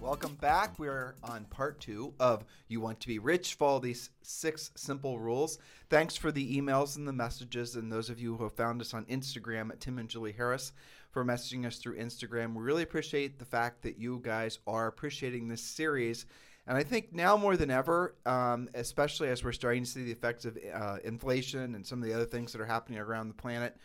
Welcome back. We're on part 2 of You Want to Be Rich. Follow these 6 simple rules. Thanks for the emails and the messages, and those of you who have found us on Instagram at Tim and Julie Harris for messaging us through Instagram. We really appreciate the fact that you guys are appreciating this series. And I think now more than ever, especially as we're starting to see the effects of inflation and some of the other things that are happening around the planet,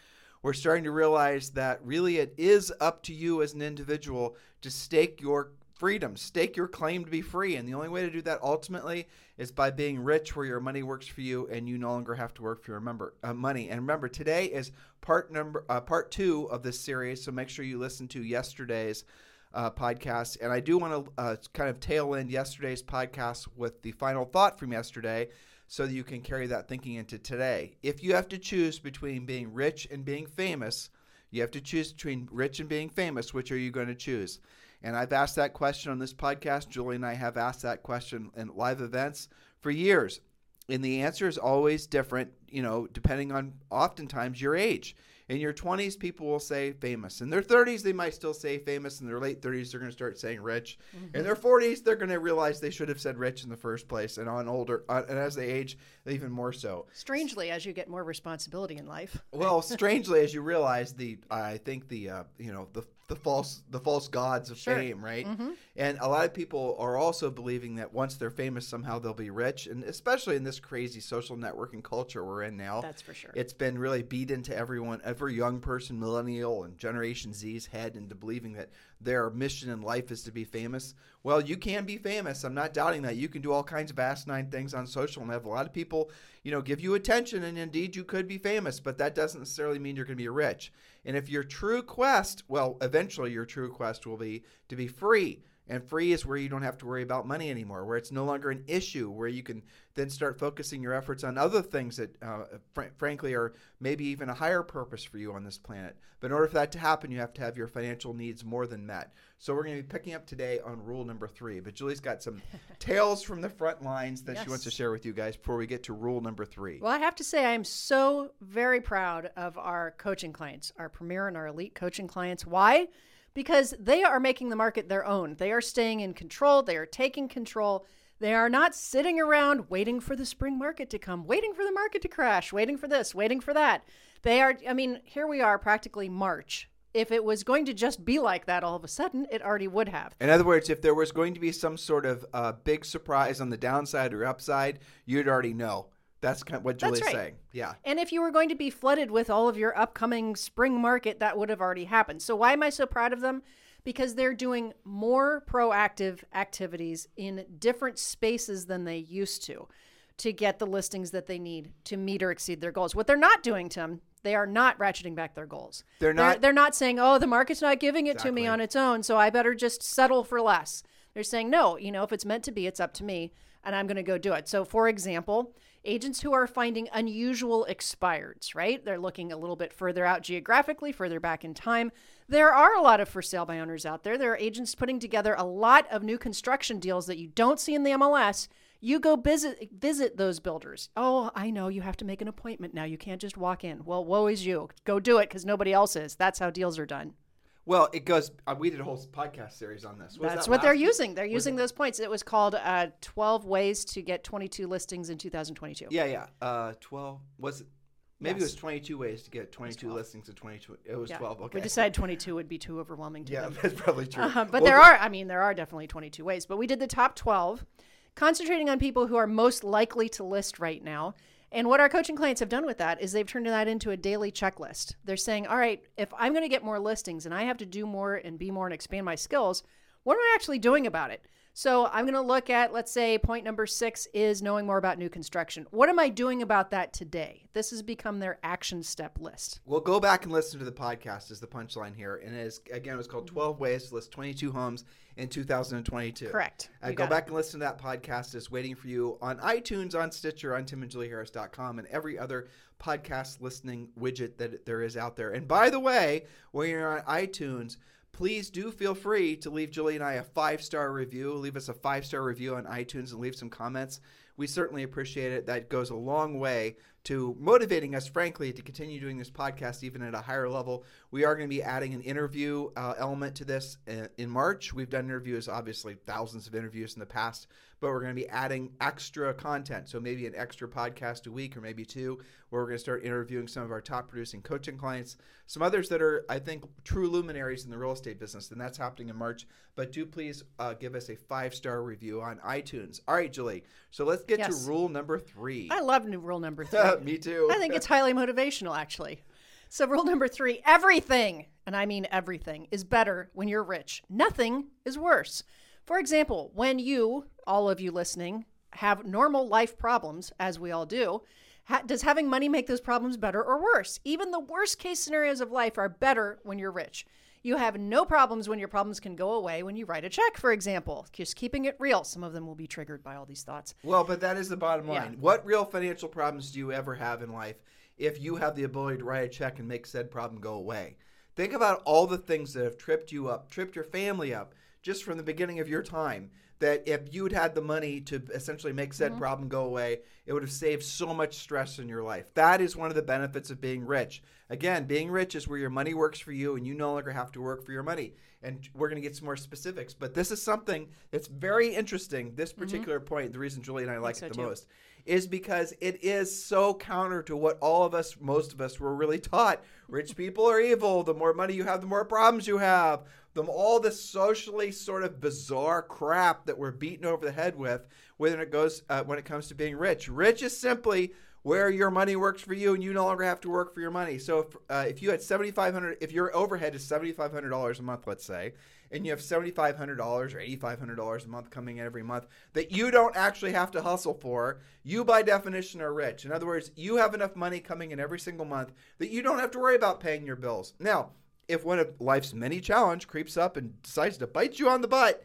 we're starting to realize that really it is up to you as an individual to stake your freedom, stake your claim to be free. And the only way to do that ultimately is by being rich, where your money works for you and you no longer have to work for your money. And remember, today is part two of this series, so make sure you listen to yesterday's podcast. And I do want to kind of tail end yesterday's podcast with the final thought from yesterday so that you can carry that thinking into today. If you have to choose between being rich and being famous, you have to choose between rich and being famous, which are you going to choose? And I've asked that question on this podcast. Julie and I have asked that question in live events for years. And the answer is always different, you know, depending on oftentimes your age. In your 20s, people will say famous. In their 30s, they might still say famous. In their late 30s, they're going to start saying rich. Mm-hmm. In their 40s, they're going to realize they should have said rich in the first place. And on older, and as they age, even more so. Strangely, as you get more responsibility in life. Well, strangely, as you realize the false gods of fame, right? Mm-hmm. And a lot of people are also believing that once they're famous, somehow they'll be rich. And especially in this crazy social networking culture we're in now. That's for sure. It's been really beat into everyone, every young person, millennial and Generation Z's head into believing that their mission in life is to be famous. Well, you can be famous. I'm not doubting that. You can do all kinds of asinine things on social and have a lot of people, you know, give you attention. And indeed, you could be famous, but that doesn't necessarily mean you're going to be rich. And if your true quest, well, eventually your true quest will be to be free. And free is where you don't have to worry about money anymore, where it's no longer an issue, where you can then start focusing your efforts on other things that, frankly, are maybe even a higher purpose for you on this planet. But in order for that to happen, you have to have your financial needs more than met. So we're going to be picking up today on rule number 3. But Julie's got some tales from the front lines that she wants to share with you guys before we get to rule number 3. Well, I have to say I am so very proud of our coaching clients, our premier and our elite coaching clients. Why? Because they are making the market their own. They are staying in control. They are taking control. They are not sitting around waiting for the spring market to come, waiting for the market to crash, waiting for this, waiting for that. They are, I mean, here we are practically March. If it was going to just be like that all of a sudden, it already would have. In other words, if there was going to be some sort of big surprise on the downside or upside, you'd already know. That's kind of what Julie's saying. Yeah. And if you were going to be flooded with all of your upcoming spring market, that would have already happened. So why am I so proud of them? Because they're doing more proactive activities in different spaces than they used to get the listings that they need to meet or exceed their goals. What they're not doing, Tim, they are not ratcheting back their goals. They're not saying, oh, the market's not giving it to me on its own, so I better just settle for less. They're saying, no, you know, if it's meant to be, it's up to me, and I'm going to go do it. So, for example, agents who are finding unusual expireds, right? They're looking a little bit further out geographically, further back in time. There are a lot of for sale by owners out there. There are agents putting together a lot of new construction deals that you don't see in the MLS. You go visit those builders. Oh, I know, you have to make an appointment now. You can't just walk in. Well, woe is you. Go do it because nobody else is. That's how deals are done. Well, it goes, we did a whole podcast series on this. That's what they're using. They're using those points. It was called 12 Ways to Get 22 Listings in 2022. Yeah. 12, was it? Maybe it was 22 ways to get 22 listings in 22. It was 12. Okay. We decided 22 would be too overwhelming to them. Yeah, that's probably true. But there are definitely 22 ways. But we did the top 12, concentrating on people who are most likely to list right now. And what our coaching clients have done with that is they've turned that into a daily checklist. They're saying, all right, if I'm going to get more listings and I have to do more and be more and expand my skills, what am I actually doing about it? So I'm going to look at, let's say, point number 6 is knowing more about new construction. What am I doing about that today? This has become their action step list. Well, go back and listen to the podcast is the punchline here. And it is, again, it was called 12 Ways to List 22 Homes in 2022. Correct. Go back and listen to that podcast. It's waiting for you on iTunes, on Stitcher, on timandjulieharris.com, and every other podcast listening widget that there is out there. And by the way, when you're on iTunes, please do feel free to leave Julie and I a 5-star review. Leave us a 5-star review on iTunes and leave some comments. We certainly appreciate it. That goes a long way to motivating us, frankly, to continue doing this podcast even at a higher level. We are going to be adding an interview element to this in March. We've done interviews, obviously thousands of interviews in the past, but we're going to be adding extra content. So maybe an extra podcast a week or maybe 2, where we're going to start interviewing some of our top producing coaching clients, some others that are, I think, true luminaries in the real estate business. And that's happening in March. But do please give us a 5-star review on iTunes. All right, Julie. So let's get to rule number 3. I love rule number 3. Me too. I think it's highly motivational, actually. So rule number 3, everything, and I mean everything, is better when you're rich. Nothing is worse. For example, when you, all of you listening, have normal life problems, as we all do, does having money make those problems better or worse? Even the worst case scenarios of life are better when you're rich. You have no problems when your problems can go away when you write a check, for example. Just keeping it real. Some of them will be triggered by all these thoughts. Well, but that is the bottom line. Yeah. What real financial problems do you ever have in life if you have the ability to write a check and make said problem go away? Think about all the things that have tripped you up, tripped your family up, just from the beginning of your time, that if you'd had the money to essentially make said problem go away, it would have saved so much stress in your life. That is one of the benefits of being rich. Again, being rich is where your money works for you and you no longer have to work for your money. And we're going to get some more specifics, but this is something that's very interesting, this particular point. The reason Julie and I like it the most is because it is so counter to what all of us, most of us, were really taught. Rich people are evil. The more money you have, the more problems you have. All this socially sort of bizarre crap that we're beaten over the head with when it comes to being rich. Rich is simply where your money works for you and you no longer have to work for your money. So if you had $7,500, if your overhead is $7,500 a month, let's say, and you have $7,500 or $8,500 a month coming in every month that you don't actually have to hustle for, you by definition are rich. In other words, you have enough money coming in every single month that you don't have to worry about paying your bills. Now, if one of life's many challenges creeps up and decides to bite you on the butt,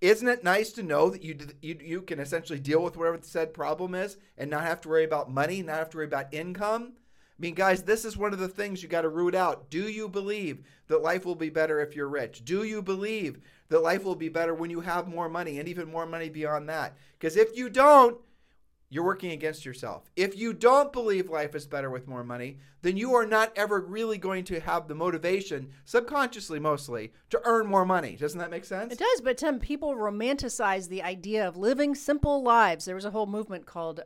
isn't it nice to know that you can essentially deal with whatever the said problem is and not have to worry about money, not have to worry about income? I mean, guys, this is one of the things you got to root out. Do you believe that life will be better if you're rich? Do you believe that life will be better when you have more money and even more money beyond that? Because if you don't, you're working against yourself. If you don't believe life is better with more money, then you are not ever really going to have the motivation, subconsciously mostly, to earn more money. Doesn't that make sense? It does, but Tim, people romanticize the idea of living simple lives. There was a whole movement called,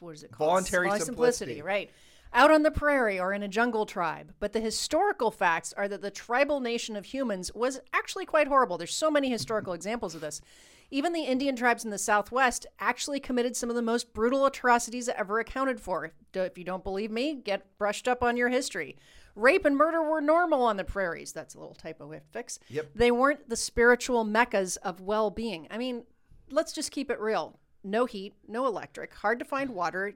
what is it called? Voluntary simplicity. Right. Out on the prairie or in a jungle tribe. But the historical facts are that the tribal nation of humans was actually quite horrible. There's so many historical examples of this. Even the Indian tribes in the Southwest actually committed some of the most brutal atrocities ever accounted for. If you don't believe me, get brushed up on your history. Rape and murder were normal on the prairies. That's a little typo we have to fix. Yep. They weren't the spiritual meccas of well-being. I mean, let's just keep it real. No heat, no electric, hard to find water,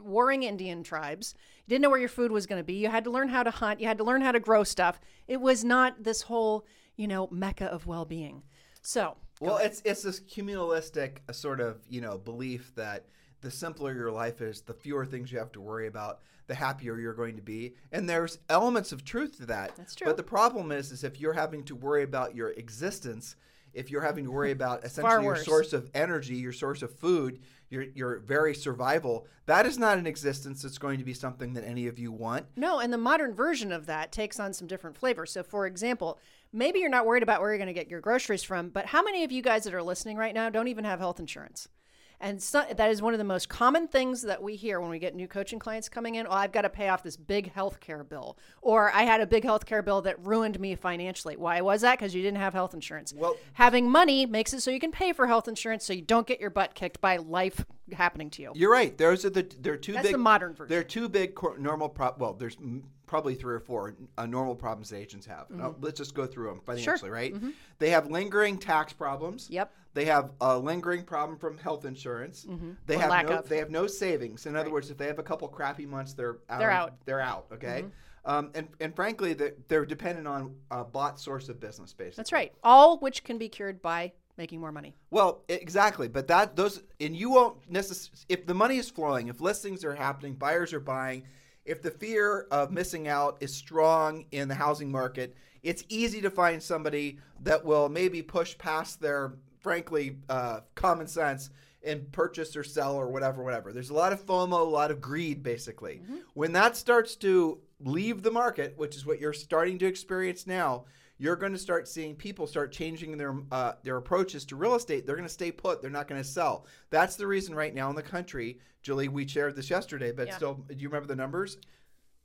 warring Indian tribes. You didn't know where your food was going to be. You had to learn how to hunt. You had to learn how to grow stuff. It was not this whole, mecca of well-being. So... Well, it's this cumulistic sort of, belief that the simpler your life is, the fewer things you have to worry about, the happier you're going to be. And there's elements of truth to that. That's true. But the problem is if you're having to worry about your existence, if you're having to worry about essentially your source of energy, your source of food, your very survival, that is not an existence that's going to be something that any of you want. No, and the modern version of that takes on some different flavors. So, for example... Maybe you're not worried about where you're going to get your groceries from, but how many of you guys that are listening right now don't even have health insurance? And so, that is one of the most common things that we hear when we get new coaching clients coming in. Oh, I've got to pay off this big healthcare bill, or I had a big healthcare bill that ruined me financially. Why was that? Because you didn't have health insurance. Well, having money makes it so you can pay for health insurance, so you don't get your butt kicked by life happening to you. You're right. Those are the there are two. That's big, the modern version. There are two big normal problems. Well, there's probably three or four normal problems that agents have. Mm-hmm. Now, let's just go through them financially, right? Mm-hmm. They have lingering tax problems. Yep. They have a lingering problem from health insurance. Mm-hmm. They They have no savings. In other words, if they have a couple crappy months, they're out. Okay. Mm-hmm. And frankly, they're dependent on a bought source of business, basically. That's right. All which can be cured by making more money. Well, exactly. But you won't necessarily, if the money is flowing, if listings are happening, buyers are buying, if the fear of missing out is strong in the housing market, it's easy to find somebody that will maybe push past their, frankly, common sense and purchase or sell or whatever. There's a lot of FOMO, a lot of greed, basically. Mm-hmm. When that starts to leave the market, which is what you're starting to experience now, you're going to start seeing people start changing their approaches to real estate. They're going to stay put. They're not going to sell. That's the reason right now in the country, Julie, we shared this yesterday, but still, do you remember the numbers?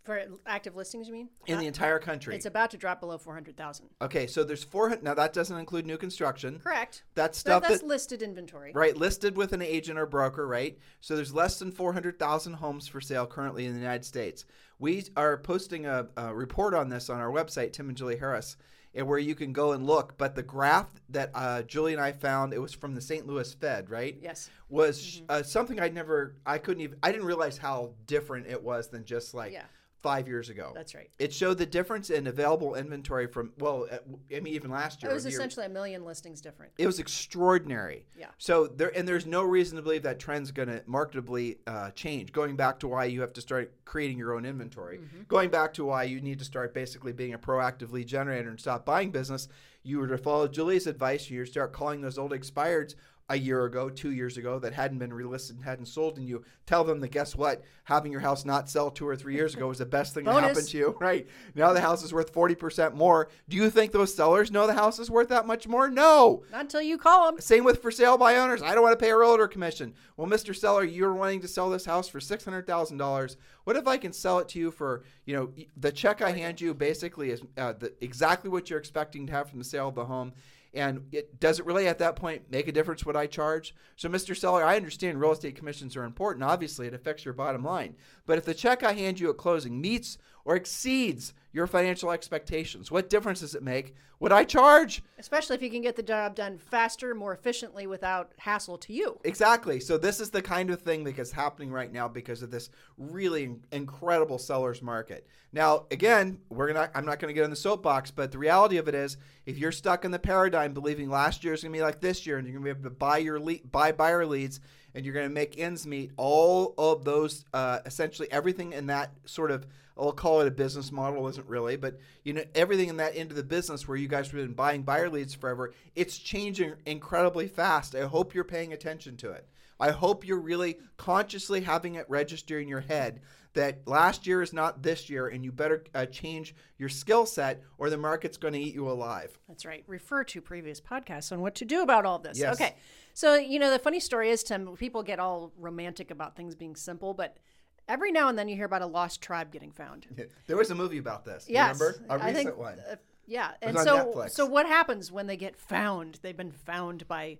For active listings, you mean? In the entire country. It's about to drop below 400,000. Okay, so there's 400. Now, that doesn't include new construction. Correct. That's stuff that's listed inventory. Right, listed with an agent or broker, right? So there's less than 400,000 homes for sale currently in the United States. We are posting a report on this on our website, Tim and Julie Harris, and where you can go and look. But the graph that Julie and I found, it was from the St. Louis Fed, right? Yes. Was something I didn't realize how different it was than just 5 years ago. That's right. It showed the difference in available inventory from, even last year. It was essentially a million listings different. It was extraordinary. Yeah. So there's no reason to believe that trend's going to markedly change, going back to why you have to start creating your own inventory, going back to why you need to start basically being a proactive lead generator and stop buying business. You were to follow Julie's advice. You start calling those old expireds a year ago, 2 years ago, that hadn't been relisted and hadn't sold, and you tell them that, guess what, having your house not sell 2 or 3 years ago was the best thing that happened to you, right? Now the house is worth 40% more. Do you think those sellers know the house is worth that much more? No. Not until you call them. Same with for sale by owners. I don't want to pay a realtor commission. Well, Mr. Seller, you're wanting to sell this house for $600,000. What if I can sell it to you for, the check I hand you basically is exactly what you're expecting to have from the sale of the home? And it doesn't really at that point make a difference what I charge. So, Mr. Seller, I understand real estate commissions are important. Obviously, it affects your bottom line. But if the check I hand you at closing meets or exceeds your financial expectations, what difference does it make what I charge? Especially if you can get the job done faster, more efficiently, without hassle to you. Exactly. So this is the kind of thing that is happening right now because of this really incredible seller's market. Now, again, I'm not going to get on the soapbox, but the reality of it is, if you're stuck in the paradigm believing last year is going to be like this year, and you're going to be able to buy buyer leads, and you're going to make ends meet, all of those, essentially everything in that sort of, I'll call it a business model, isn't really, but everything in that end of the business where you guys have been buying buyer leads forever, it's changing incredibly fast. I hope you're paying attention to it. I hope you're really consciously having it register in your head that last year is not this year, and you better change your skill set or the market's going to eat you alive. That's right. Refer to previous podcasts on what to do about all this. Yes. Okay. So, the funny story is, Tim, people get all romantic about things being simple, but every now and then you hear about a lost tribe getting found. There was a movie about this. Yes. Remember? A recent one. Yeah. It was on Netflix. So what happens when they get found? They've been found by,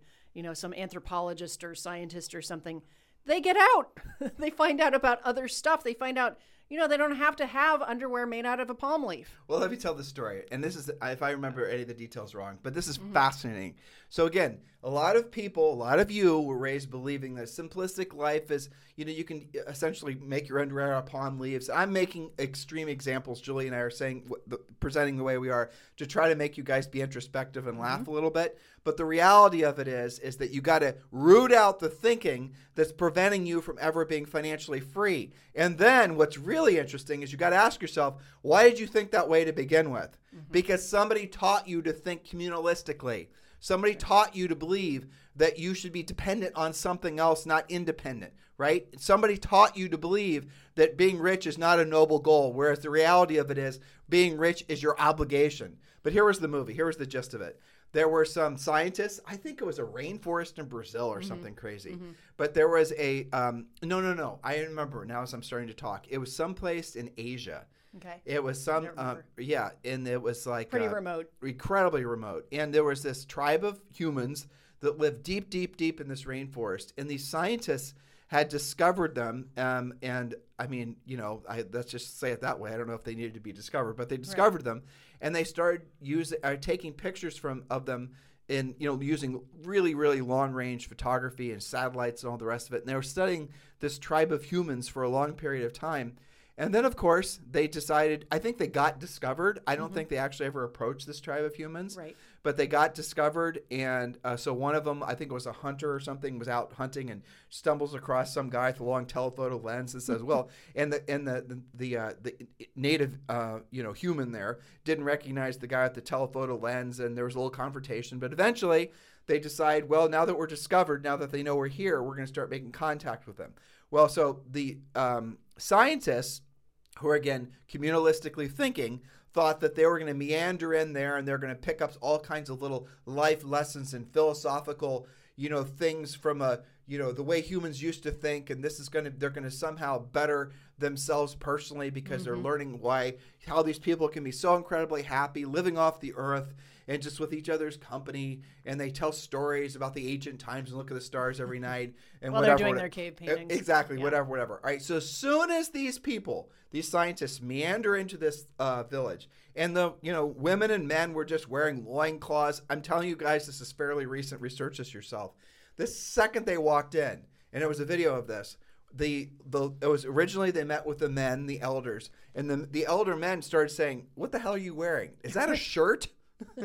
some anthropologist or scientist or something. They get out. They find out about other stuff. They find out, they don't have to have underwear made out of a palm leaf. Well, let me tell the story. And this is, if I remember any of the details wrong, but this is fascinating. So again, a lot of you were raised believing that simplistic life is, you can essentially make your underwear out of palm leaves. I'm making extreme examples. Julie and I are presenting the way we are to try to make you guys be introspective and laugh a little bit. But the reality of it is that you got to root out the thinking that's preventing you from ever being financially free. And then what's really interesting is you got to ask yourself, why did you think that way to begin with? Mm-hmm. Because somebody taught you to think communalistically. Somebody taught you to believe that you should be dependent on something else, not independent, right? Somebody taught you to believe that being rich is not a noble goal, whereas the reality of it is being rich is your obligation. But here was the movie. Here was the gist of it. There were some scientists. I think it was a rainforest in Brazil or something crazy. Mm-hmm. But there was a no. I remember now as I'm starting to talk. It was someplace in Asia. Okay. It was and it was like pretty remote, incredibly remote. And there was this tribe of humans that lived deep, deep, deep in this rainforest. And these scientists had discovered them. And I mean, you know, let's just say it that way. I don't know if they needed to be discovered, but they discovered them, and they started taking pictures of them, and you know, using really, really long range photography and satellites and all the rest of it. And they were studying this tribe of humans for a long period of time. And then, of course, they decided – I think they got discovered. I don't think they actually ever approached this tribe of humans. Right. But they got discovered, and so one of them, I think it was a hunter or something, was out hunting and stumbles across some guy with a long telephoto lens and says, well – and the native human there didn't recognize the guy with the telephoto lens, and there was a little confrontation. But eventually they decide, well, now that we're discovered, now that they know we're here, we're going to start making contact with them. Well, so the scientists – who are, again, communalistically thinking, thought that they were going to meander in there and they're going to pick up all kinds of little life lessons and philosophical, you know, things from the way humans used to think, and they're going to somehow better themselves personally because they're learning how these people can be so incredibly happy living off the earth and just with each other's company, and they tell stories about the ancient times and look at the stars every night and they're doing their cave paintings. Exactly, yeah. whatever. All right, so as soon as these scientists meander into this village, and the women and men were just wearing loincloths. I'm telling you guys, this is fairly recent. Research this yourself. The second they walked in, and it was a video of this, it was originally they met with the men, the elders, and the elder men started saying, "What the hell are you wearing? Is that a shirt?"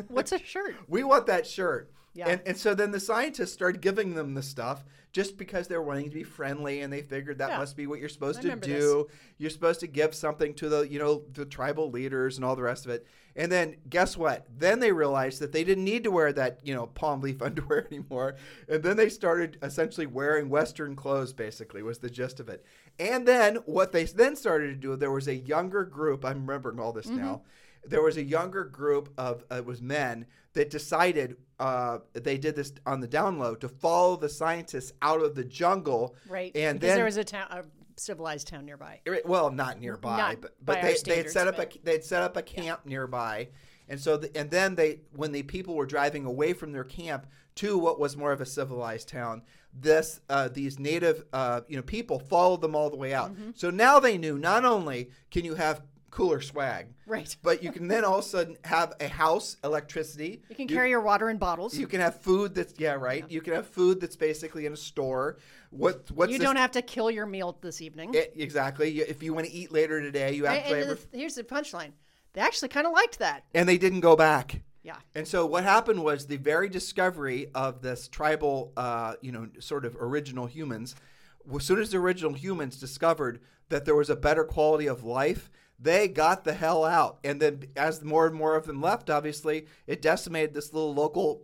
What's a shirt? We want that shirt. Yeah. And so then the scientists started giving them the stuff just because they were wanting to be friendly, and they figured that must be what you're supposed to do. This. You're supposed to give something to the tribal leaders and all the rest of it. And then guess what? Then they realized that they didn't need to wear that, palm leaf underwear anymore. And then they started essentially wearing Western clothes, basically, was the gist of it. And then what they then started to do, there was a younger group. I'm remembering all this now. There was a younger group of it was men that decided they did this on the down low to follow the scientists out of the jungle. Right. And because then there was a civilized town nearby. Well, not nearby, but they had set up a camp nearby. And so and then when the people were driving away from their camp to what was more of a civilized town, these native people followed them all the way out. So now they knew not only can you have cooler swag. Right. But you can then all of a sudden have a house, electricity. You can carry your water in bottles. You can have food that's You can have food that's basically in a store. You don't have to kill your meal this evening. Exactly. If you want to eat later today, you have flavor. Here's the punchline. They actually kind of liked that. And they didn't go back. Yeah. And so what happened was the very discovery of this tribal, sort of original humans, as soon as the original humans discovered that there was a better quality of life, they got the hell out. And then as more and more of them left, obviously, it decimated this little local,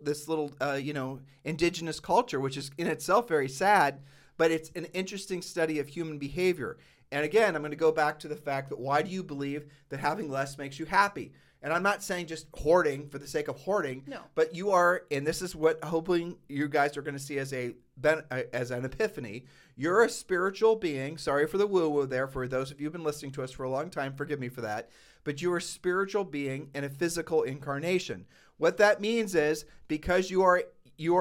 indigenous culture, which is in itself very sad, but it's an interesting study of human behavior. And again, I'm going to go back to the fact that why do you believe that having less makes you happy? And I'm not saying just hoarding for the sake of hoarding, but you are, and this is what hoping you guys are going to see as an epiphany. You're a spiritual being. Sorry for the woo-woo there. For those of you who've been listening to us for a long time, forgive me for that. But you're a spiritual being in a physical incarnation. What that means is because you are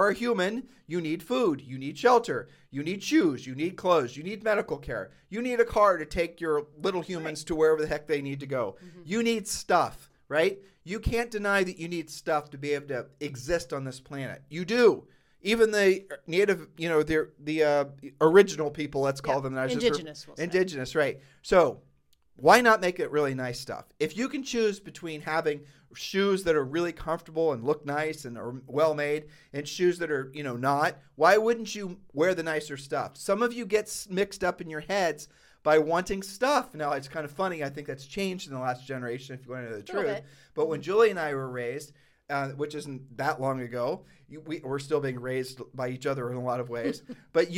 a human, you need food, you need shelter, you need shoes, you need clothes, you need medical care, you need a car to take your little humans to wherever the heck they need to go. You need stuff, right? You can't deny that you need stuff to be able to exist on this planet. You do. Even the native, the original people, let's call them. Indigenous, right. So why not make it really nice stuff? If you can choose between having shoes that are really comfortable and look nice and are well made and shoes that are, not, why wouldn't you wear the nicer stuff? Some of you get mixed up in your heads by wanting stuff. Now, it's kind of funny. I think that's changed in the last generation, if you want to know the truth. But when Julie and I were raised, which isn't that long ago. We're still being raised by each other in a lot of ways. But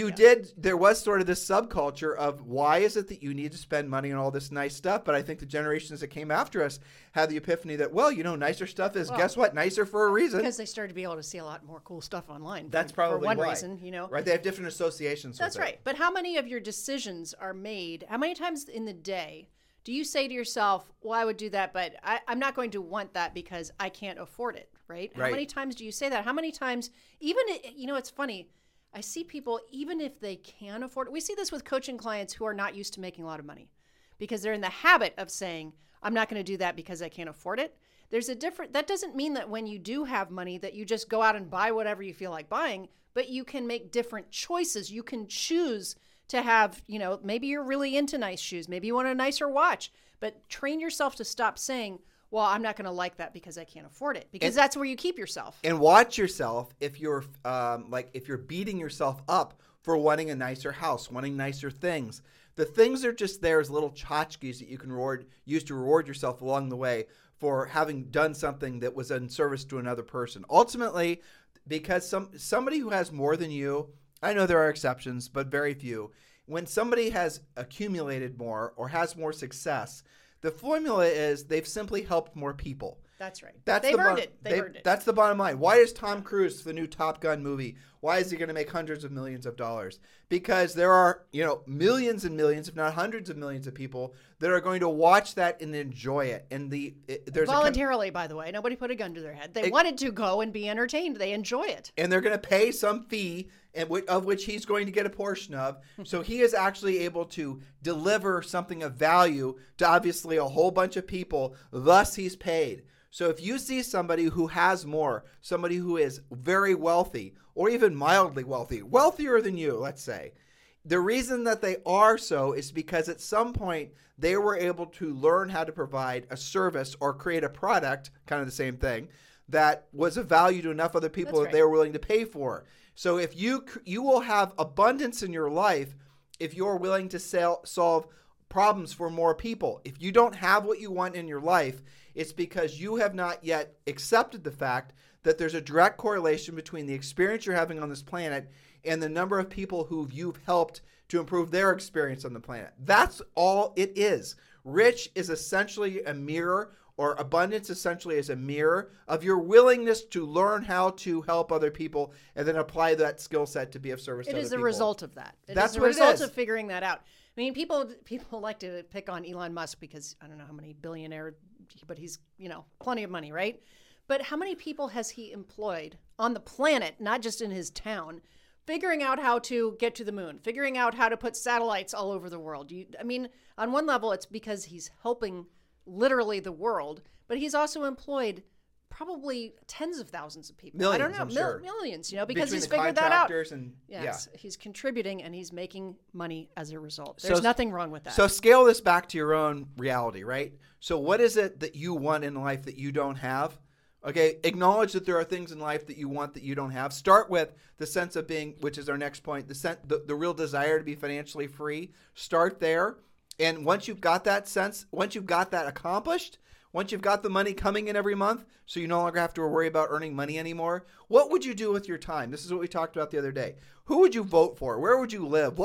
there was sort of this subculture of why is it that you need to spend money on all this nice stuff? But I think the generations that came after us had the epiphany that, nicer stuff is, guess what? Nicer for a reason. Because they started to be able to see a lot more cool stuff online. That's probably why. For one reason, Right, they have different associations with it. That's right. But how many of your decisions are made? How many times in the day do you say to yourself, well, I would do that, but I'm not going to want that because I can't afford it, right? How many times do you say that? How many times, even, it's funny, I see people, even if they can afford it, we see this with coaching clients who are not used to making a lot of money because they're in the habit of saying, I'm not going to do that because I can't afford it. There's a different, that doesn't mean that when you do have money that you just go out and buy whatever you feel like buying, but you can make different choices. You can choose to have, you know, maybe you're really into nice shoes, maybe you want a nicer watch, but train yourself to stop saying, well, I'm not going to like that because I can't afford it, because that's where you keep yourself. And watch yourself if you're if you're beating yourself up for wanting a nicer house, wanting nicer things. The things are just there as little tchotchkes that you can use to reward yourself along the way for having done something that was in service to another person. Ultimately, because somebody who has more than you, I know there are exceptions, but very few. When somebody has accumulated more or has more success, the formula is they've simply helped more people. That's right. They've earned it. That's the bottom line. Why is Tom Cruise the new Top Gun movie? Why is he going to make hundreds of millions of dollars? Because there are, millions and millions, if not hundreds of millions of people that are going to watch that and enjoy it. And by the way, nobody put a gun to their head. They wanted to go and be entertained. They enjoy it. And they're going to pay some fee, of which he's going to get a portion of. So he is actually able to deliver something of value to obviously a whole bunch of people. Thus, he's paid. So if you see somebody who has more, somebody who is very wealthy or even mildly wealthy, wealthier than you, let's say, the reason that they are so is because at some point they were able to learn how to provide a service or create a product, kind of the same thing, that was of value to enough other people that they were willing to pay for. So if you will have abundance in your life if you're willing to solve problems for more people. If you don't have what you want in your life, it's because you have not yet accepted the fact that there's a direct correlation between the experience you're having on this planet and the number of people who you've helped to improve their experience on the planet. That's all it is. Rich is essentially a mirror, or abundance essentially is a mirror of your willingness to learn how to help other people and then apply that skill set to be of service to other people. It is a result of that. That's what it is. It's a result of figuring that out. I mean, people like to pick on Elon Musk because I don't know how many billionaire, but he's, plenty of money, right? But how many people has he employed on the planet, not just in his town, figuring out how to get to the moon, figuring out how to put satellites all over the world? On one level, it's because he's helping literally the world, but he's also employed probably tens of thousands of people. Millions, I don't know, millions, because he's figured that out. And, he's contributing and he's making money as a result. There's nothing wrong with that. So scale this back to your own reality, right? So what is it that you want in life that you don't have? Okay, acknowledge that there are things in life that you want that you don't have. Start with the sense of being, which is our next point, the real desire to be financially free. Start there. And once you've got that sense, once you've got that accomplished, once you've got the money coming in every month, so you no longer have to worry about earning money anymore, what would you do with your time? This is what we talked about the other day. Who would you vote for? Where would you live?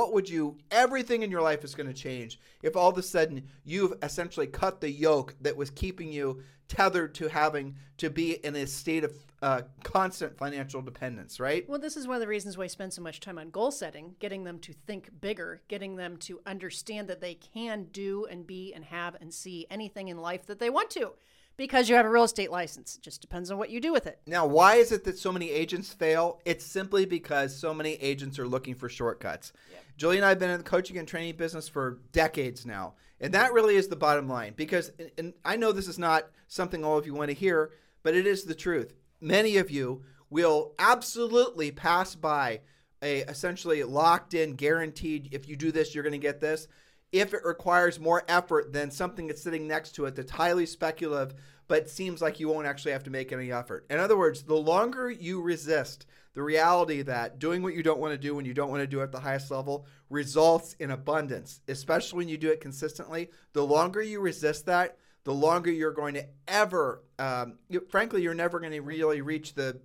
Everything in your life is going to change if all of a sudden you've essentially cut the yoke that was keeping you tethered to having to be in a state of constant financial dependence, right? Well, this is one of the reasons why we spend so much time on goal setting, getting them to think bigger, getting them to understand that they can do and be and have and see anything in life that they want to, because you have a real estate license. It just depends on what you do with it. Now, why is it that so many agents fail? It's simply because so many agents are looking for shortcuts. Yep. Julie and I have been in the coaching and training business for decades now, and that really is the bottom line, because and I know this is not something all of you want to hear, but it is the truth. Many of you will absolutely pass by a essentially locked in, guaranteed, if you do this, you're going to get this, if it requires more effort than something that's sitting next to it that's highly speculative, but seems like you won't actually have to make any effort. In other words, the longer you resist the reality that doing what you don't want to do when you don't want to do it at the highest level results in abundance, especially when you do it consistently, the longer you resist that, the longer you're going to ever, frankly, you're never going to really reach the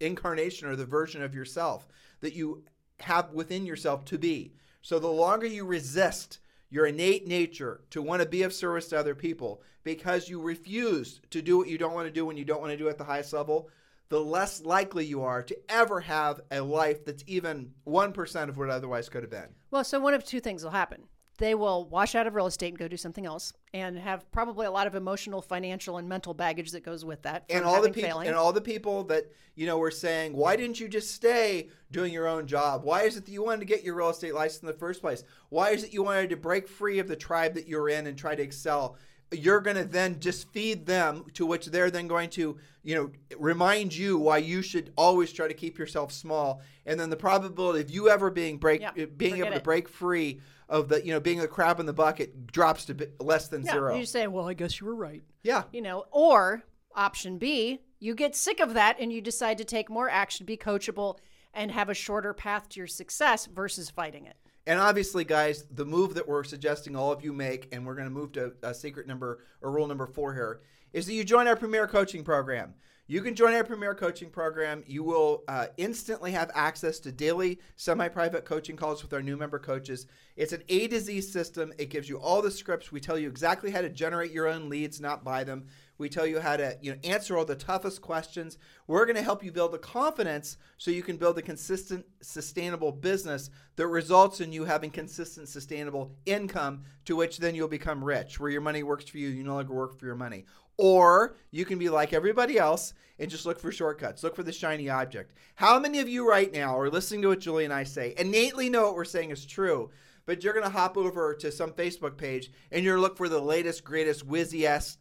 incarnation or the version of yourself that you have within yourself to be. So the longer you resist your innate nature to want to be of service to other people because you refuse to do what you don't want to do when you don't want to do it at the highest level, the less likely you are to ever have a life that's even 1% of what otherwise could have been. Well, so one of two things will happen. they will wash out of real estate and go do something else, and have probably a lot of emotional, financial, and mental baggage that goes with that. And all the people, that were saying, "Why didn't you just stay doing your own job? Why is it that you wanted to get your real estate license in the first place? Why is it you wanted to break free of the tribe that you're in and try to excel?" You're going to then just feed them, to which they're then going to, remind you why you should always try to keep yourself small. And then the probability of you ever being able to break free of the, being the crab in the bucket drops to less than zero. You say, well, I guess you were right. Yeah. Or option B, you get sick of that and you decide to take more action, be coachable, and have a shorter path to your success versus fighting it. And obviously, guys, the move that we're suggesting all of you make, and we're going to move to rule number 4 here, is that you join our Premier Coaching Program. You can join our Premier Coaching Program. You will instantly have access to daily semi-private coaching calls with our new member coaches. It's an A to Z system. It gives you all the scripts. We tell you exactly how to generate your own leads, not buy them. We tell you how to answer all the toughest questions. We're going to help you build the confidence so you can build a consistent, sustainable business that results in you having consistent, sustainable income, to which then you'll become rich, where your money works for you. You no longer work for your money. Or you can be like everybody else and just look for shortcuts, look for the shiny object. How many of you right now are listening to what Julie and I say, innately know what we're saying is true, but you're going to hop over to some Facebook page and you're going to look for the latest, greatest, whizzy-ass,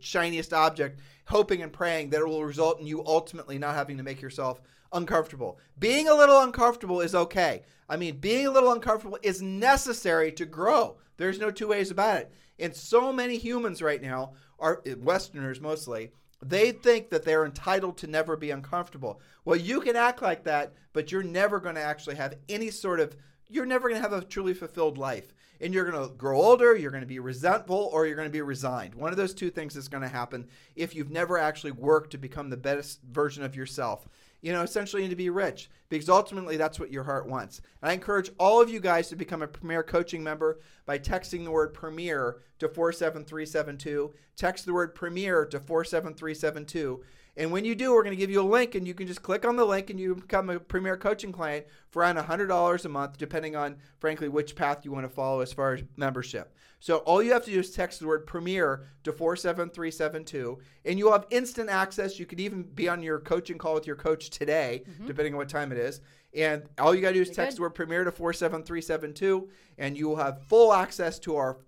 shiniest object, hoping and praying that it will result in you ultimately not having to make yourself uncomfortable. Being a little uncomfortable is okay. I mean, being a little uncomfortable is necessary to grow. There's no two ways about it. And so many humans right now, are Westerners mostly, they think that they're entitled to never be uncomfortable. Well, you can act like that, but you're never going to actually have any sort of you're never going to have a truly fulfilled life. And you're going to grow older, you're going to be resentful, or you're going to be resigned. One of those two things is going to happen if you've never actually worked to become the best version of yourself. Essentially, to be rich, because ultimately that's what your heart wants. And I encourage all of you guys to become a Premier Coaching member by texting the word Premier to 47372. Text the word Premier to 47372. And when you do, we're going to give you a link, and you can just click on the link, and you become a Premier Coaching client for around $100 a month, depending on, frankly, which path you want to follow as far as membership. So all you have to do is text the word Premier to 47372, and you'll have instant access. You could even be on your coaching call with your coach today, depending on what time it is. And all you got to do is text the word Premier to 47372, and you will have full access to our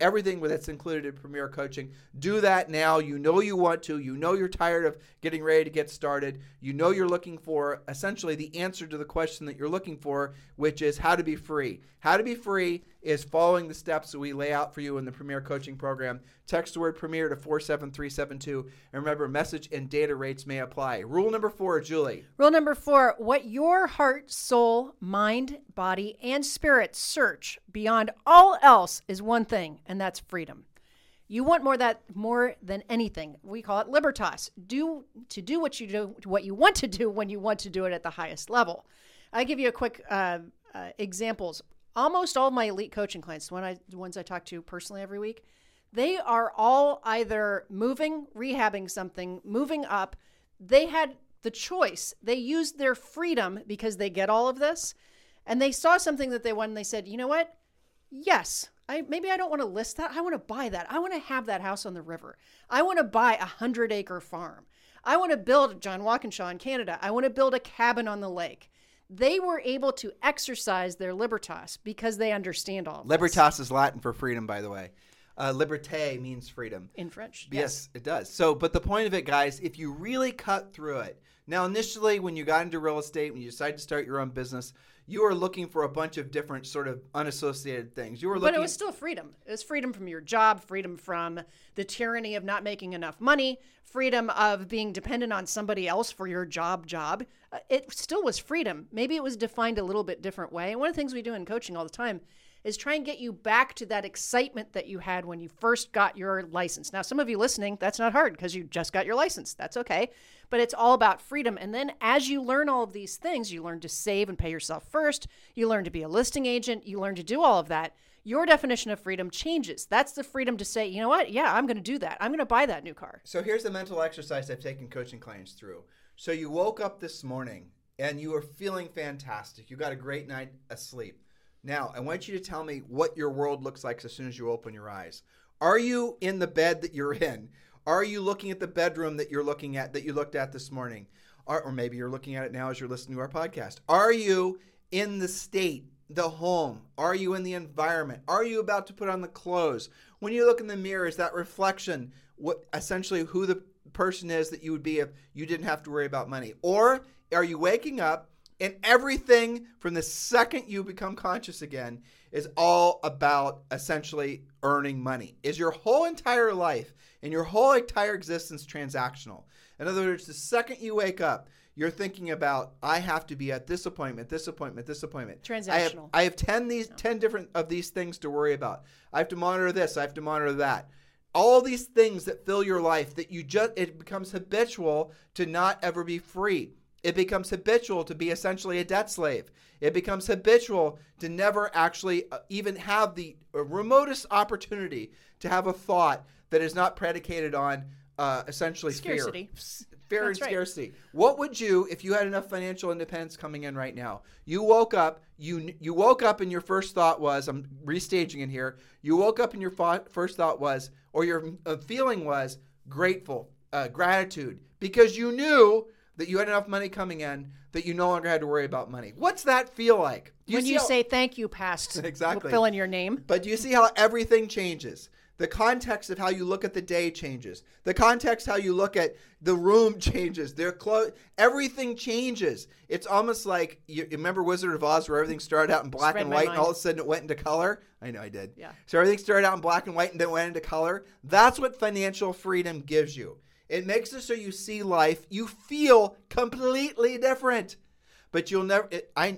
everything that's included in Premier Coaching. Do that now. You know you want to. You know you're tired of getting ready to get started. You know you're looking for essentially the answer to the question that you're looking for, which is how to be free. How to be free is following the steps that we lay out for you in the Premier Coaching Program. Text the word Premier to 47372. And remember, message and data rates may apply. Rule number 4, Julie. Rule number 4, what your heart, soul, mind, body, and spirit search beyond all else is one thing, and that's freedom. You want more than anything. We call it libertas. Do what you want to do when you want to do it at the highest level. I'll give you a quick examples. Almost all of my elite coaching clients, the ones I talk to personally every week, they are all either moving, rehabbing something, moving up. They had the choice. They used their freedom because they get all of this. And they saw something that they wanted and they said, you know what? Yes, maybe I don't want to list that. I want to buy that. I want to have that house on the river. I want to buy 100-acre farm. I want to build John Walkinshaw in Canada. I want to build a cabin on the lake. They were able to exercise their libertas because they understand all of this. Libertas is Latin for freedom, by the way. Liberté means freedom. In French. Yes, it does. So, but the point of it, guys, if you really cut through it, now initially when you got into real estate, when you decided to start your own business, you were looking for a bunch of different sort of unassociated things. But it was still freedom. It was freedom from your job, freedom from the tyranny of not making enough money, freedom of being dependent on somebody else for your job. It still was freedom. Maybe it was defined a little bit different way. And one of the things we do in coaching all the time is try and get you back to that excitement that you had when you first got your license. Now, some of you listening, that's not hard because you just got your license. That's okay. But it's all about freedom. And then as you learn all of these things, you learn to save and pay yourself first. You learn to be a listing agent. You learn to do all of that. Your definition of freedom changes. That's the freedom to say, you know what? Yeah, I'm going to do that. I'm going to buy that new car. So here's the mental exercise I've taken coaching clients through. So you woke up this morning and you are feeling fantastic. You got a great night asleep. Now, I want you to tell me what your world looks like as soon as you open your eyes. Are you in the bed that you're in? Are you looking at the bedroom that you're looking at, that you looked at this morning? Or maybe you're looking at it now as you're listening to our podcast. Are you in the state, the home? Are you in the environment? Are you about to put on the clothes? When you look in the mirror, is that reflection what essentially who the person is that you would be if you didn't have to worry about money? Or are you waking up and everything from the second you become conscious again is all about essentially earning money? Is your whole entire life and your whole entire existence transactional? In other words, the second you wake up, you're thinking about, I have to be at this appointment, this appointment, this appointment. Transactional. I have 10 different of these things to worry about. I have to monitor this. I have to monitor that. All these things that fill your life that you just, it becomes habitual to not ever be free. It becomes habitual to be essentially a debt slave. It becomes habitual to never actually even have the remotest opportunity to have a thought that is not predicated on essentially scarcity. Fear and scarcity. What would you, if you had enough financial independence coming in right now, you woke up, you woke up and your first thought was, I'm restaging it here, you woke up and your first thought was, or your feeling was grateful, gratitude, because you knew that you had enough money coming in that you no longer had to worry about money. What's that feel like? When you say thank you, past, exactly. Fill in your name. But do you see how everything changes? The context of how you look at the day changes. The context how you look at the room changes. Everything changes. It's almost like, you remember Wizard of Oz where everything started out in black and white and all of a sudden it went into color? I know I did. Yeah. So everything started out in black and white and then went into color. That's what financial freedom gives you. It makes it so you see life, you feel completely different. But you'll never, I'm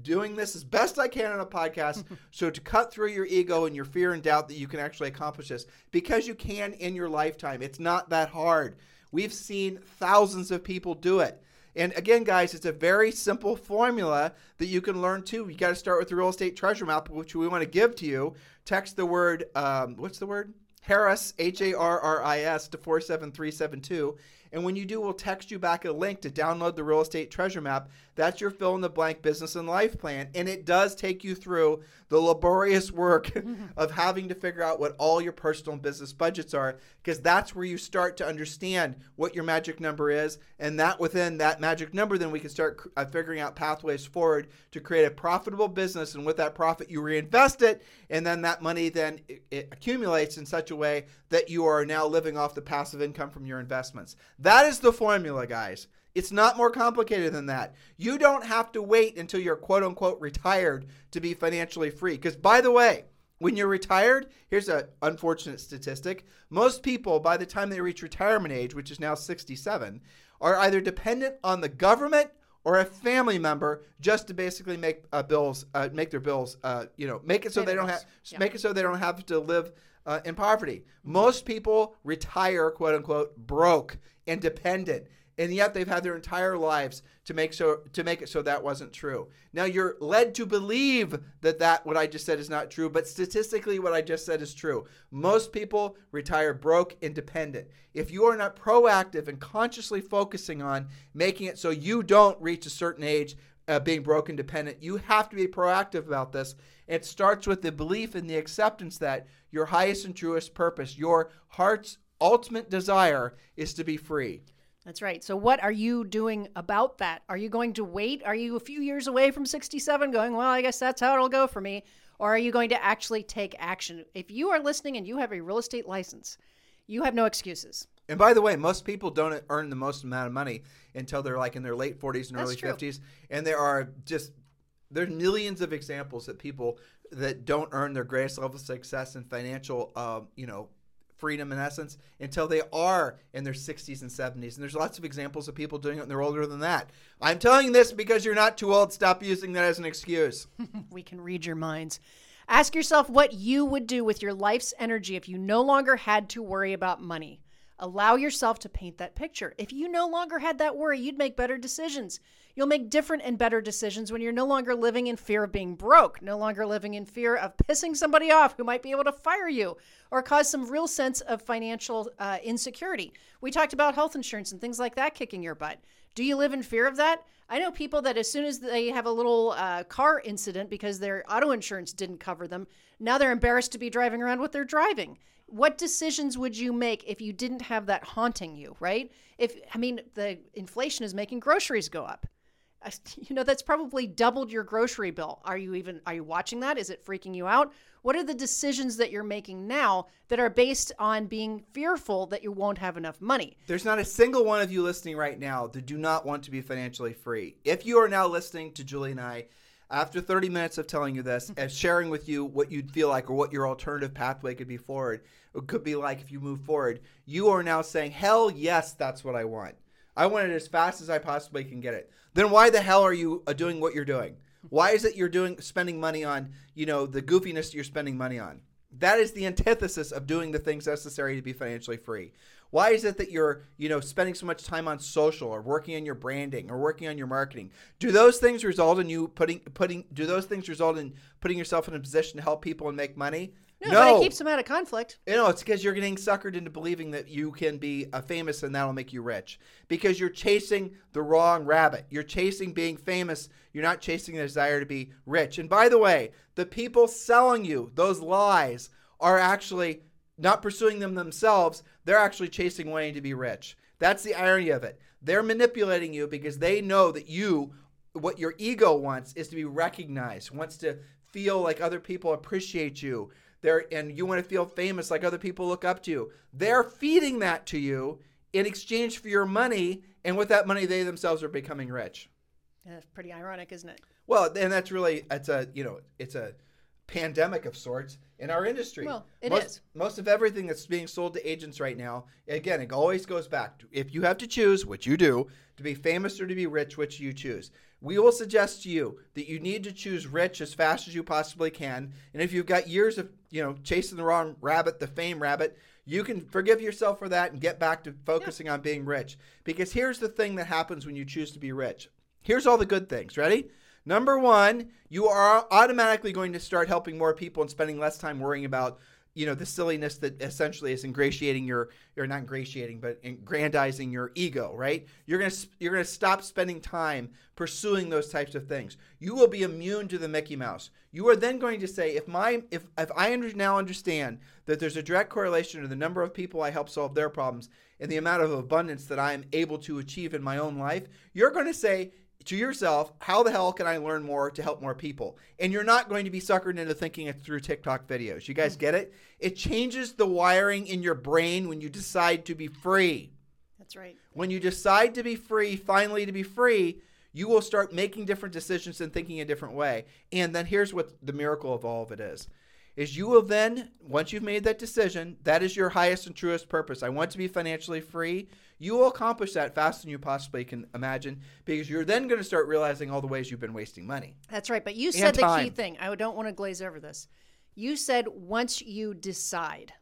doing this as best I can on a podcast, so to cut through your ego and your fear and doubt that you can actually accomplish this, because you can in your lifetime. It's not that hard. We've seen thousands of people do it. And again, guys, it's a very simple formula that you can learn too. You got to start with the real estate treasure map, which we want to give to you. Text the word, what's the word? Harris, Harris, to 47372. And when you do, we'll text you back a link to download the Real Estate Treasure Map. That's your fill-in-the-blank business and life plan. And it does take you through the laborious work of having to figure out what all your personal and business budgets are, because that's where you start to understand what your magic number is. And that within that magic number, then we can start figuring out pathways forward to create a profitable business. And with that profit, you reinvest it. And then that money then it accumulates in such a way that you are now living off the passive income from your investments. That is the formula, guys. It's not more complicated than that. You don't have to wait until you're quote-unquote retired to be financially free. Because, by the way, when you're retired, here's an unfortunate statistic. Most people, by the time they reach retirement age, which is now 67, are either dependent on the government or a family member just to basically make make it so they don't have to live in poverty. Most people retire, quote-unquote, broke and dependent, and yet they've had their entire lives to make it so that wasn't true. Now, you're led to believe that what I just said is not true, but statistically what I just said is true. Most people retire broke and dependent. If you are not proactive and consciously focusing on making it so you don't reach a certain age being broke and dependent, you have to be proactive about this. It starts with the belief and the acceptance that your highest and truest purpose, your heart's ultimate desire, is to be free. That's right. So what are you doing about that? Are you going to wait? Are you a few years away from 67 going, well, I guess that's how it'll go for me? Or are you going to actually take action? If you are listening and you have a real estate license, you have no excuses. And by the way, most people don't earn the most amount of money until they're like in their late 40s and early 50s. And there's millions of examples that people that don't earn their greatest level of success and financial, freedom in essence until they are in their 60s and 70s. And there's lots of examples of people doing it and they're older than that. I'm telling you this because you're not too old. Stop using that as an excuse. We can read your minds. Ask yourself what you would do with your life's energy if you no longer had to worry about money. Allow yourself to paint that picture. If you no longer had that worry, you'd make better decisions. You'll make different and better decisions when you're no longer living in fear of being broke, no longer living in fear of pissing somebody off who might be able to fire you or cause some real sense of financial insecurity. We talked about health insurance and things like that kicking your butt. Do you live in fear of that? I know people that as soon as they have a little car incident because their auto insurance didn't cover them, now they're embarrassed to be driving around what they're driving. What decisions would you make if you didn't have that haunting you, right? The inflation is making groceries go up. That's probably doubled your grocery bill. Are you watching that? Is it freaking you out? What are the decisions that you're making now that are based on being fearful that you won't have enough money? There's not a single one of you listening right now that do not want to be financially free. If you are now listening to Julie and I, after 30 minutes of telling you this and sharing with you what you'd feel like or what your alternative pathway could be forward, it could be like if you move forward, you are now saying, hell yes, that's what I want. I want it as fast as I possibly can get it. Then why the hell are you doing what you're doing? Why is it you're spending money on, the goofiness you're spending money on? That is the antithesis of doing the things necessary to be financially free. Why is it that you're, spending so much time on social or working on your branding or working on your marketing? Do those things result in you putting yourself in a position to help people and make money? No, but it keeps them out of conflict. It's because you're getting suckered into believing that you can be famous and that'll make you rich. Because you're chasing the wrong rabbit. You're chasing being famous. You're not chasing the desire to be rich. And by the way, the people selling you those lies are actually not pursuing them themselves. They're actually chasing wanting to be rich. That's the irony of it. They're manipulating you because they know that what your ego wants is to be recognized, wants to feel like other people appreciate you. And you want to feel famous like other people look up to you. They're feeding that to you in exchange for your money, and with that money, they themselves are becoming rich. Yeah, that's pretty ironic, isn't it? Well, and that's really it's a pandemic of sorts in our industry. Well, it is. Most of everything that's being sold to agents right now, again, it always goes back to if you have to choose, which you do, to be famous or to be rich, which you choose. We will suggest to you that you need to choose rich as fast as you possibly can. And if you've got years of, chasing the wrong rabbit, the fame rabbit, you can forgive yourself for that and get back to focusing on being rich. Because here's the thing that happens when you choose to be rich. Here's all the good things. Ready? Number one, you are automatically going to start helping more people and spending less time worrying about, the silliness that essentially is aggrandizing your ego, right? You're going to stop spending time pursuing those types of things. You will be immune to the Mickey Mouse. You are then going to say, if I now understand that there's a direct correlation to the number of people I help solve their problems and the amount of abundance that I am able to achieve in my own life, you're going to say to yourself, how the hell can I learn more to help more people? And you're not going to be suckered into thinking it through TikTok videos. You guys get it? It changes the wiring in your brain when you decide to be free. That's right. When you decide to be free, finally to be free, you will start making different decisions and thinking a different way. And then here's what the miracle of all of it is you will then, once you've made that decision, that is your highest and truest purpose. I want to be financially free. You will accomplish that faster than you possibly can imagine because you're then going to start realizing all the ways you've been wasting money. That's right. But you said the key thing. I don't want to glaze over this. You said once you decide.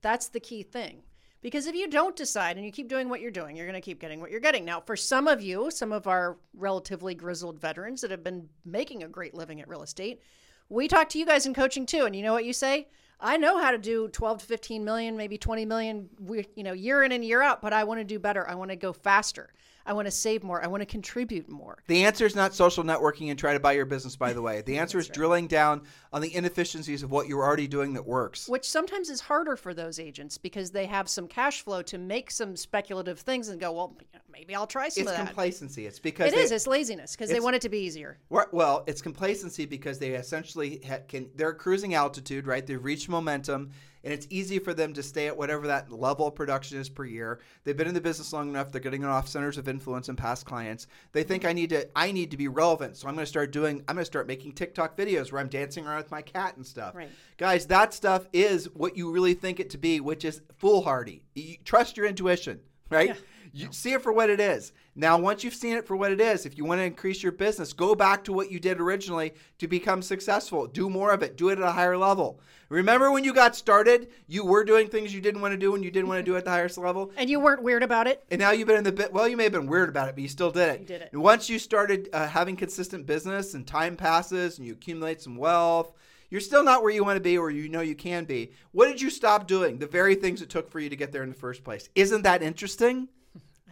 That's the key thing. Because if you don't decide and you keep doing what you're doing, you're going to keep getting what you're getting. Now, for some of you, some of our relatively grizzled veterans that have been making a great living at real estate, we talk to you guys in coaching too, and you know what you say? I know how to do 12 to 15 million, maybe 20 million, year in and year out, but I want to do better. I want to go faster. I want to save more. I want to contribute more. The answer is not social networking and try to buy your business, by the way. The answer is drilling down on the inefficiencies of what you're already doing that works. Which sometimes is harder for those agents because they have some cash flow to make some speculative things and go, well, maybe I'll try some of that. It's complacency. It's because it's laziness because they want it to be easier. Well, it's complacency because they essentially they're cruising altitude, right? They've reached momentum. And it's easy for them to stay at whatever that level of production is per year. They've been in the business long enough. They're getting off centers of influence and past clients. They think I need to be relevant. So I'm going to start making TikTok videos where I'm dancing around with my cat and stuff. Right. Guys, that stuff is what you really think it to be, which is foolhardy. You trust your intuition, right? Yeah. You see it for what it is. Now, once you've seen it for what it is, if you want to increase your business, go back to what you did originally to become successful. Do more of it. Do it at a higher level. Remember when you got started, you were doing things you didn't want to do and you didn't want to do at the highest level. And you weren't weird about it. And now you've been you may have been weird about it, but you still did it. You did it. And once you started having consistent business and time passes and you accumulate some wealth, you're still not where you want to be or you can be. What did you stop doing? The very things it took for you to get there in the first place. Isn't that interesting?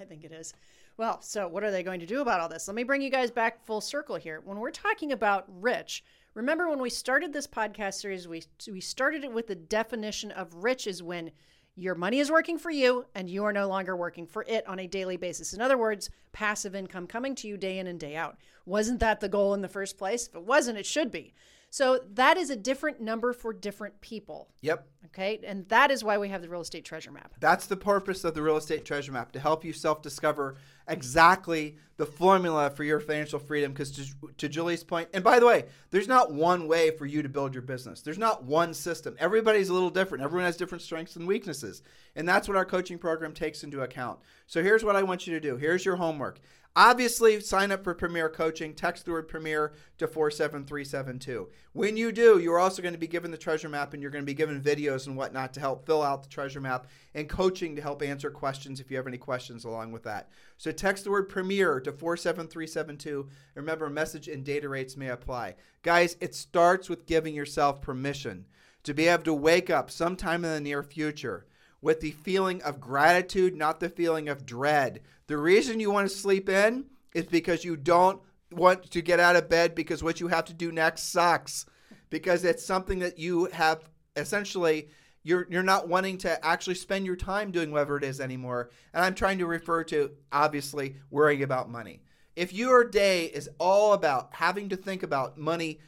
I think it is. well, so what are they going to do about all this? Let me bring you guys back full circle here. When we're talking about rich, remember when we started this podcast series, we started it with the definition of rich is when your money is working for you and you are no longer working for it on a daily basis. In other words, passive income coming to you day in and day out. Wasn't that the goal in the first place? If it wasn't, it should be. So that is a different number for different people. Yep. Okay. And that is why we have the real estate treasure map. That's the purpose of the real estate treasure map, to help you self-discover exactly the formula for your financial freedom. Because to Julie's point, and by the way, there's not one way for you to build your business. There's not one system. Everybody's a little different. Everyone has different strengths and weaknesses. And that's what our coaching program takes into account. So here's what I want you to do. Here's your homework. Obviously, sign up for Premier Coaching. Text the word Premier to 47372. When you do, you're also going to be given the treasure map, and you're going to be given videos and whatnot to help fill out the treasure map, and coaching to help answer questions if you have any questions along with that. So text the word Premier to 47372. Remember, message and data rates may apply. Guys, it starts with giving yourself permission to be able to wake up sometime in the near future with the feeling of gratitude, not the feeling of dread. The reason you want to sleep in is because you don't want to get out of bed because what you have to do next sucks. Because it's something that you have essentially, you're not wanting to actually spend your time doing whatever it is anymore. And I'm trying to refer to, obviously, worrying about money. If your day is all about having to think about money,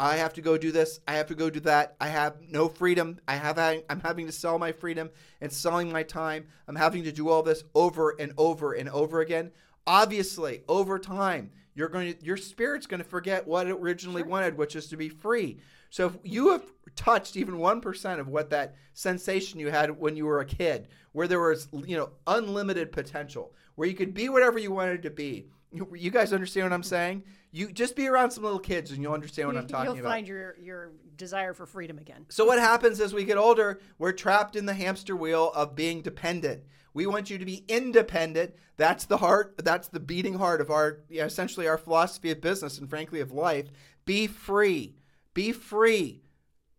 I have to go do this, I have to go do that, I have no freedom, I'm having to sell my freedom and selling my time, I'm having to do all this over and over and over again. Obviously, over time, your spirit's going to forget what it originally wanted, which is to be free. So if you have touched even 1% of what that sensation you had when you were a kid, where there was, unlimited potential, where you could be whatever you wanted to be. You guys understand what I'm saying? You just be around some little kids and you'll understand what I'm talking about. You'll find your desire for freedom again. So what happens as we get older, we're trapped in the hamster wheel of being dependent. We want you to be independent. That's the heart. That's the beating heart of essentially our philosophy of business and frankly of life. Be free. Be free.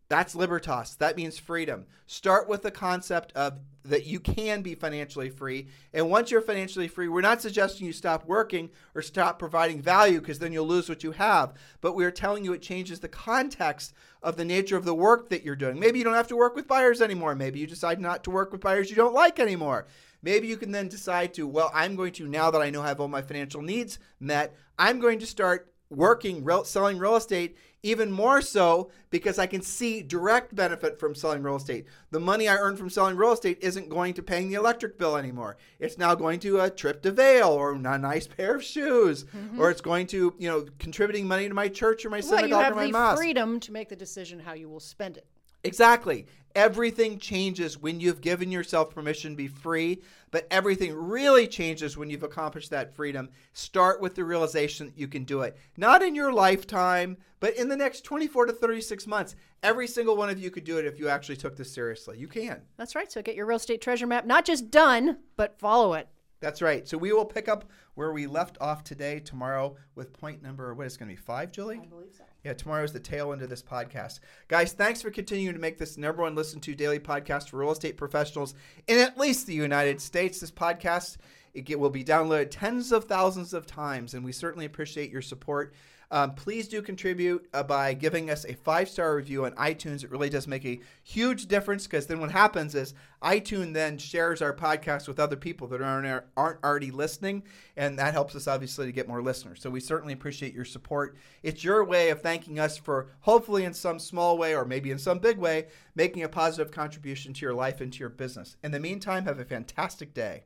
That's libertas. That means freedom. Start with the concept of that you can be financially free. And once you're financially free, we're not suggesting you stop working or stop providing value because then you'll lose what you have. But we're telling you it changes the context of the nature of the work that you're doing. Maybe you don't have to work with buyers anymore. Maybe you decide not to work with buyers you don't like anymore. Maybe you can then decide I'm going to, now that I know I have all my financial needs met, I'm going to start working, selling real estate even more so because I can see direct benefit from selling real estate. The money I earn from selling real estate isn't going to paying the electric bill anymore. It's now going to a trip to Vail or a nice pair of shoes, or it's going to, contributing money to my church or my synagogue or my mosque. You have the freedom to make the decision how you will spend it. Exactly. Everything changes when you've given yourself permission to be free, but everything really changes when you've accomplished that freedom. Start with the realization that you can do it. Not in your lifetime, but in the next 24 to 36 months. Every single one of you could do it if you actually took this seriously. You can. That's right. So get your real estate treasure map, not just done, but follow it. That's right. So we will pick up where we left off today, tomorrow, with point number, what is going to be 5, Julie? I believe so. Yeah, tomorrow is the tail end of this podcast. Guys, thanks for continuing to make this number one listened to daily podcast for real estate professionals in at least the United States. This podcast, it will be downloaded tens of thousands of times, and we certainly appreciate your support. Please do contribute by giving us a 5-star review on iTunes. It really does make a huge difference because then what happens is iTunes then shares our podcast with other people that aren't already listening, and that helps us obviously to get more listeners. So we certainly appreciate your support. It's your way of thanking us for hopefully in some small way or maybe in some big way making a positive contribution to your life and to your business. In the meantime, have a fantastic day.